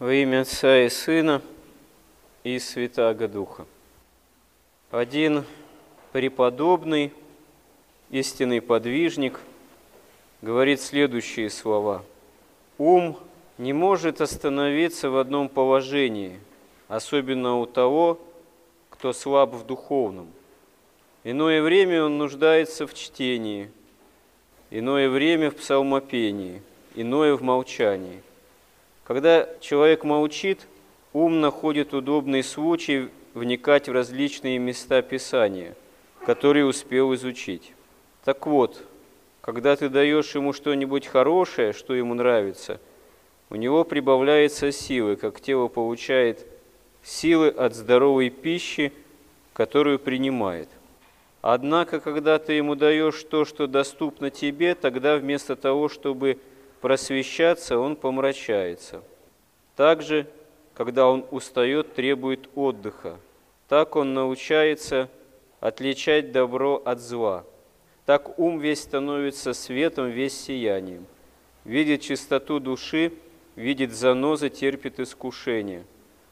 Во имя Отца и Сына и Святаго Духа. Один преподобный, истинный подвижник, говорит следующие слова. Ум не может остановиться в одном положении, особенно у того, кто слаб в духовном. Иное время он нуждается в чтении, иное время в псалмопении, иное в молчании. Когда человек молчит, ум находит удобный случай вникать в различные места Писания, которые успел изучить. Так вот, когда ты даешь ему что-нибудь хорошее, что ему нравится, у него прибавляется силы, как тело получает силы от здоровой пищи, которую принимает. Однако, когда ты ему даешь то, что доступно тебе, тогда вместо того, чтобы просвещаться, он помрачается. Также, когда он устает, требует отдыха. Так он научается отличать добро от зла. Так ум весь становится светом, весь сиянием. Видит чистоту души, видит занозы, терпит искушение.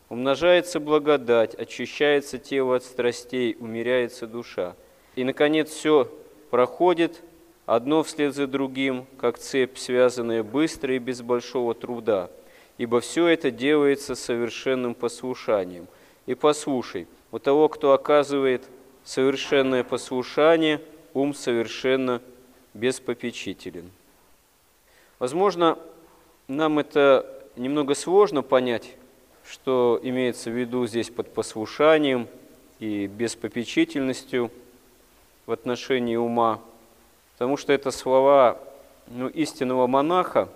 Умножается благодать, очищается тело от страстей, умеряется душа. И, наконец, все проходит, одно вслед за другим, как цепь, связанная быстро и без большого труда, ибо все это делается совершенным послушанием. И послушай, у того, кто оказывает совершенное послушание, ум совершенно беспопечителен. Возможно, нам это немного сложно понять, что имеется в виду здесь под послушанием и беспопечительностью в отношении ума, потому что это слова истинного монаха,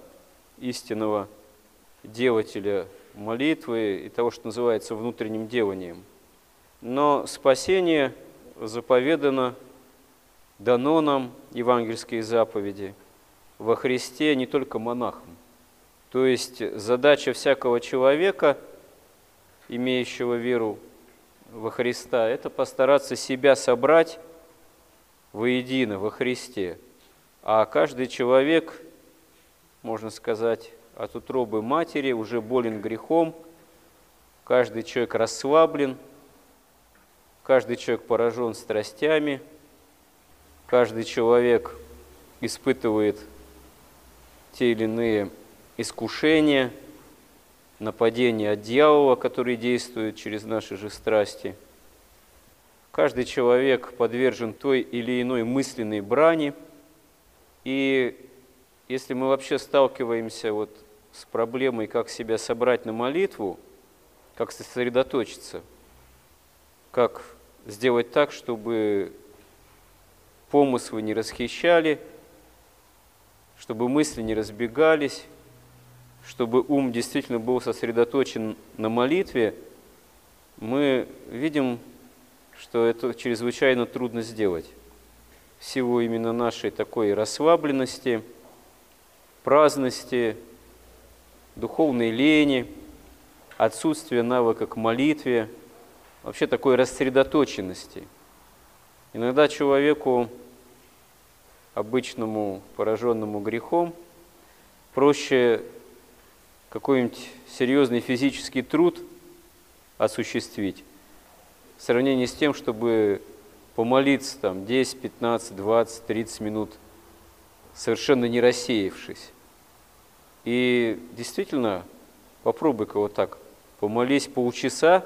истинного делателя молитвы и того, что называется внутренним деланием. Но спасение заповедано, дано нам, евангельские заповеди, во Христе не только монахам. То есть задача всякого человека, имеющего веру во Христа, это постараться себя собрать воедино во Христе, а каждый человек, можно сказать, от утробы матери уже болен грехом, каждый человек расслаблен, каждый человек поражен страстями, каждый человек испытывает те или иные искушения, нападения от дьявола, который действует через наши же страсти. Каждый человек подвержен той или иной мысленной брани. И если мы вообще сталкиваемся с проблемой, как себя собрать на молитву, как сосредоточиться, как сделать так, чтобы помыслы не расхищали, чтобы мысли не разбегались, чтобы ум действительно был сосредоточен на молитве, мы видим, что это чрезвычайно трудно сделать в силу именно нашей такой расслабленности, праздности, духовной лени, отсутствия навыка к молитве, вообще такой рассредоточенности. Иногда человеку, обычному пораженному грехом, проще какой-нибудь серьезный физический труд осуществить, в сравнении с тем, чтобы помолиться там 10, 15, 20, 30 минут, совершенно не рассеявшись. И действительно, попробуй-ка так, помолись полчаса,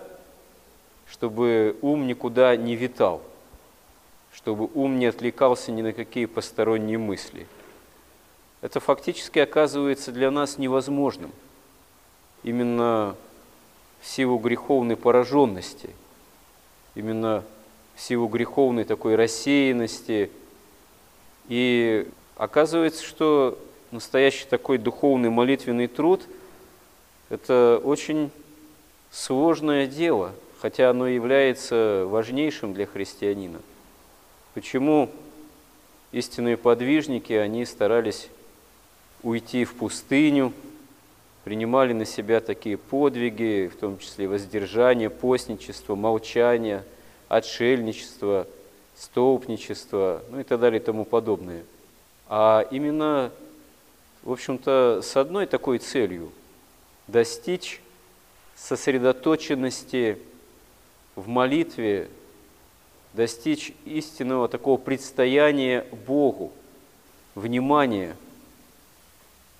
чтобы ум никуда не витал, чтобы ум не отвлекался ни на какие посторонние мысли. Это фактически оказывается для нас невозможным, именно в силу греховной пораженности, именно в силу греховной такой рассеянности. И оказывается, что настоящий такой духовный молитвенный труд – это очень сложное дело, хотя оно является важнейшим для христианина. Почему истинные подвижники, они старались уйти в пустыню, принимали на себя такие подвиги, в том числе воздержание, постничество, молчание, отшельничество, столпничество, и так далее и тому подобное. А именно, в общем-то, с одной такой целью – достичь сосредоточенности в молитве достичь истинного такого предстояния Богу, внимания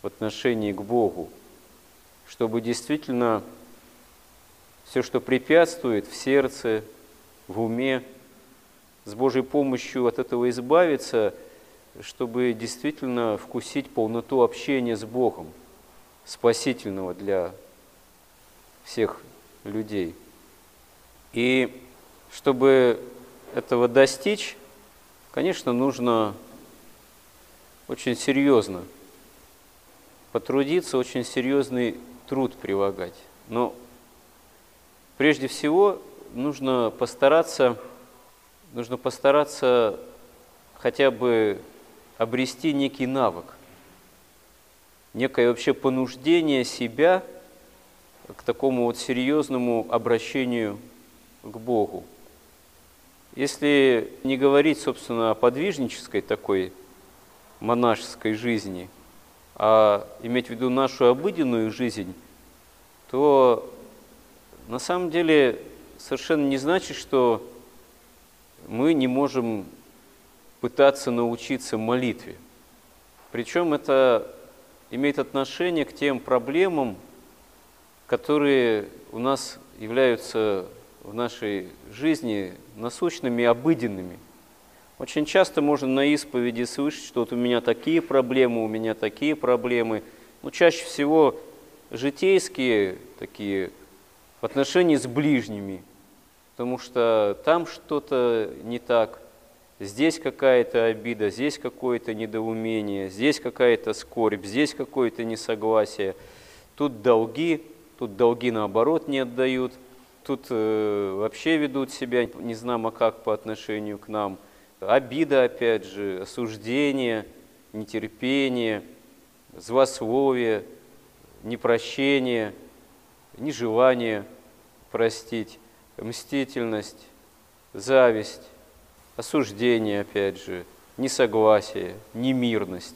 в отношении к Богу, чтобы действительно все, что препятствует в сердце, в уме, с Божьей помощью от этого избавиться, чтобы действительно вкусить полноту общения с Богом, спасительного для всех людей. И чтобы этого достичь, конечно, нужно очень серьезно потрудиться, очень серьезный труд прилагать. Но прежде всего нужно постараться хотя бы обрести некий навык, некое вообще понуждение себя к такому вот серьезному обращению к Богу. Если не говорить, собственно, о подвижнической такой монашеской жизни, а иметь в виду нашу обыденную жизнь, то на самом деле совершенно не значит, что мы не можем пытаться научиться молитве. Причем это имеет отношение к тем проблемам, которые у нас являются в нашей жизни насущными, обыденными. Очень часто можно на исповеди слышать, что вот у меня такие проблемы. Но чаще всего житейские такие в отношении с ближними, потому что там что-то не так, здесь какая-то обида, здесь какое-то недоумение, здесь какая-то скорбь, здесь какое-то несогласие, тут долги наоборот не отдают, тут вообще ведут себя незнамо как по отношению к нам. Обида, опять же, осуждение, нетерпение, злословие, непрощение, нежелание простить, мстительность, зависть, осуждение, опять же, несогласие, немирность.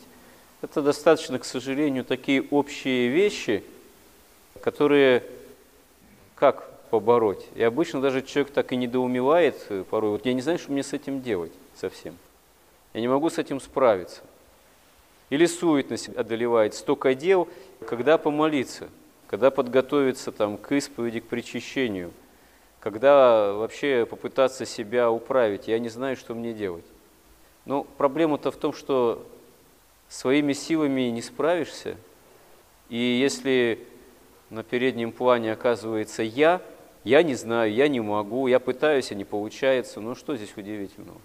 Это достаточно, к сожалению, такие общие вещи, которые как побороть. И обычно даже человек так и недоумевает порой. Вот я не знаю, что мне с этим делать совсем. Я не могу с этим справиться. Или суетность одолевает, столько дел, когда помолиться, когда подготовиться там, к исповеди, к причащению, когда вообще попытаться себя управить. Я не знаю, что мне делать. Но проблема-то в том, что своими силами не справишься. И если на переднем плане оказывается я не знаю, я не могу, я пытаюсь, а не получается, ну что здесь удивительного?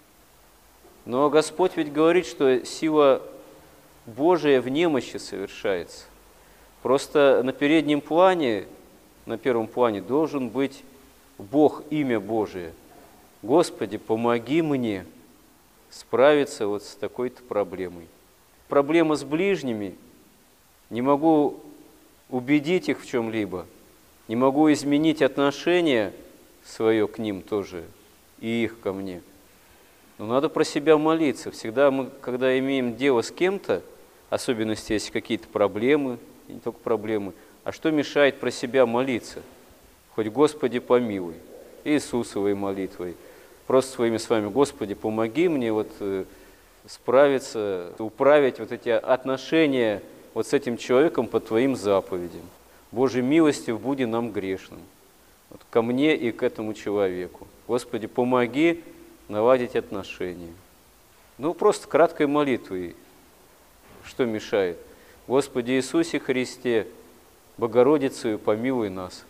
Но Господь ведь говорит, что сила Божия в немощи совершается. Просто на переднем плане, на первом плане должен быть Бог, имя Божие. Господи, помоги мне справиться вот с такой-то проблемой. Проблема с ближними, не могу убедить их в чем-либо, не могу изменить отношение свое к ним тоже и их ко мне. Но надо про себя молиться. Всегда мы, когда имеем дело с кем-то, особенно если есть какие-то проблемы, и не только проблемы, а что мешает про себя молиться? Хоть «Господи, помилуй», Иисусовой молитвой, просто своими словами «Господи, помоги мне вот справиться, управить вот эти отношения вот с этим человеком по Твоим заповедям. Боже, милостив, буди нам грешным, вот ко мне и к этому человеку. Господи, помоги наладить отношения». Ну, просто краткой молитвой, что мешает? «Господи Иисусе Христе, Богородицею помилуй нас».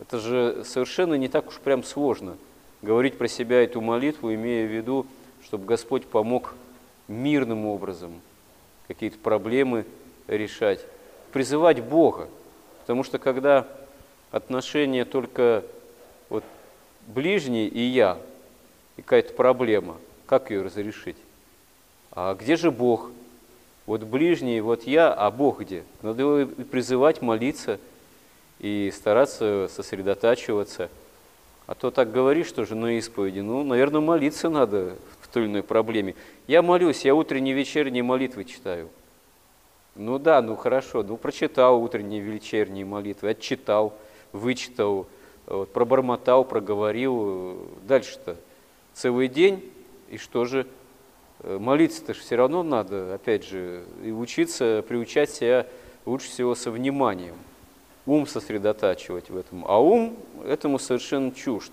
Это же совершенно не так уж прям сложно говорить про себя эту молитву, имея в виду, чтобы Господь помог мирным образом какие-то проблемы решать, призывать Бога, потому что когда отношения только вот ближний и я, и какая-то проблема, как ее разрешить? А где же Бог? Вот ближний, вот я, а Бог где? Надо его призывать, молиться и стараться сосредотачиваться. А то так говоришь, что же на исповеди, ну, наверное, молиться надо в той или иной проблеме. Я молюсь, я утренние и вечерние молитвы читаю. Ну да, ну хорошо, ну прочитал утренние и вечерние молитвы, отчитал, вычитал, вот, пробормотал, проговорил. Дальше-то целый день, и что же? Молиться-то же все равно надо, опять же, и учиться, приучать себя лучше всего со вниманием, ум сосредотачивать в этом. А ум этому совершенно чужд,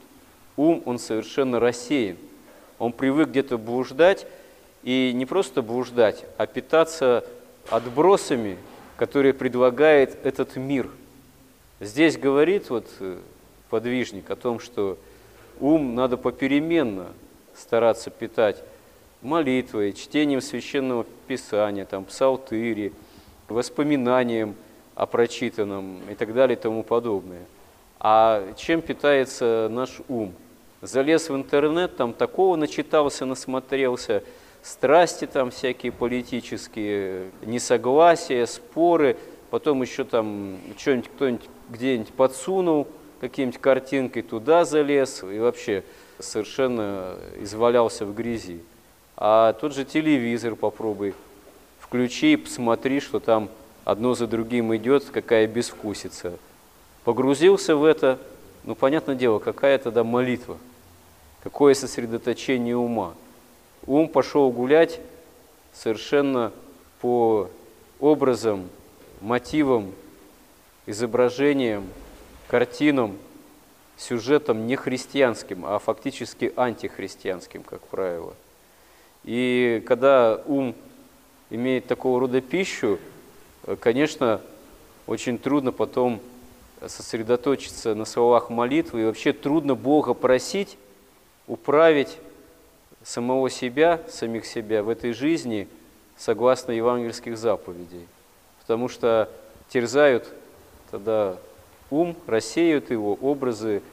ум, он совершенно рассеян, он привык где-то блуждать, и не просто блуждать, а питаться отбросами, которые предлагает этот мир. Здесь говорит вот подвижник о том, что ум надо попеременно стараться питать молитвой, чтением священного писания, там, псалтыри, воспоминанием о прочитанном и так далее и тому подобное. А чем питается наш ум? Залез в интернет, там такого начитался, насмотрелся, страсти там всякие политические, несогласия, споры, потом еще там что-нибудь кто-нибудь где-нибудь подсунул, каким-нибудь картинкой туда залез и вообще совершенно извалялся в грязи. А тут же телевизор попробуй включи, посмотри, что там одно за другим идет, какая безвкусица. Погрузился в это, ну, понятное дело, какая тогда молитва, какое сосредоточение ума. Ум пошел гулять совершенно по образам, мотивам, изображениям, картинам, сюжетам не христианским, а фактически антихристианским, как правило. И когда ум имеет такого рода пищу, конечно, очень трудно потом сосредоточиться на словах молитвы, и вообще трудно Бога просить управить самого себя, самих себя в этой жизни согласно евангельских заповедей. Потому что терзают тогда ум, рассеют его образы,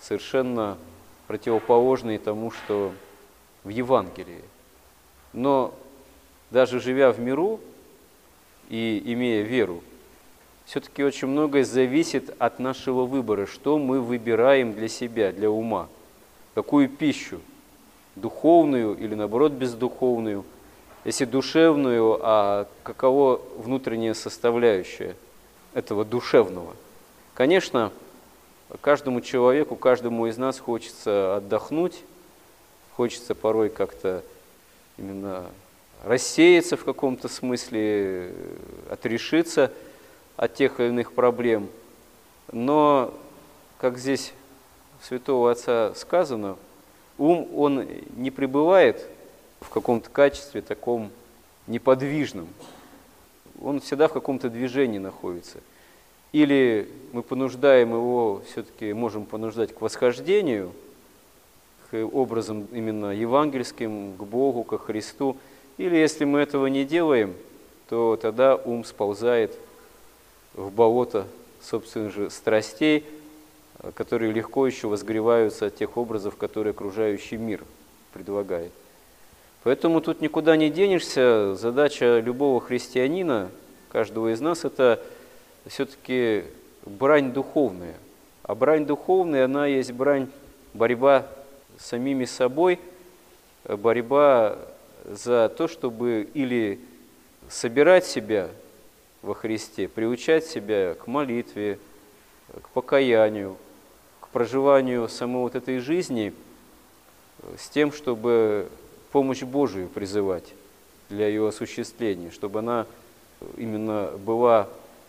совершенно противоположные тому, что в Евангелии. Но даже живя в миру и имея веру, все-таки очень многое зависит от нашего выбора, что мы выбираем для себя, для ума, какую пищу, духовную или, наоборот, бездуховную, если душевную, а каково внутренняя составляющая этого душевного. Конечно, каждому человеку, каждому из нас хочется отдохнуть, хочется порой как-то именно рассеяться в каком-то смысле, отрешиться от тех или иных проблем. Но, как здесь у святого отца сказано, ум, он не пребывает в каком-то качестве таком неподвижном. Он всегда в каком-то движении находится. Или мы понуждаем его, все-таки можем понуждать к восхождению, к образам именно евангельским, к Богу, ко Христу. Или если мы этого не делаем, то тогда ум сползает в болото собственных же страстей, которые легко еще возгреваются от тех образов, которые окружающий мир предлагает. Поэтому тут никуда не денешься. Задача любого христианина, каждого из нас, это все-таки брань духовная. А брань духовная, она есть брань, борьба с самими собой, борьба за то, чтобы или собирать себя во Христе, приучать себя к молитве, к покаянию, к проживанию самой вот этой жизни, с тем, чтобы помощь Божию призывать для ее осуществления, чтобы она именно была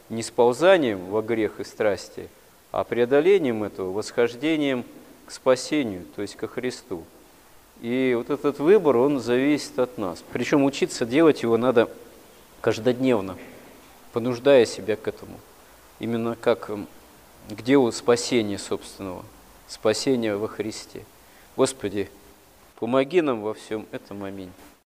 не сползанием во грех и страсти, а преодолением этого, восхождением к спасению, то есть ко Христу. И вот этот выбор, он зависит от нас. Причем учиться делать его надо каждодневно, понуждая себя к этому. Именно как к делу спасения собственного, спасения во Христе. Господи, помоги нам во всем этом. Аминь.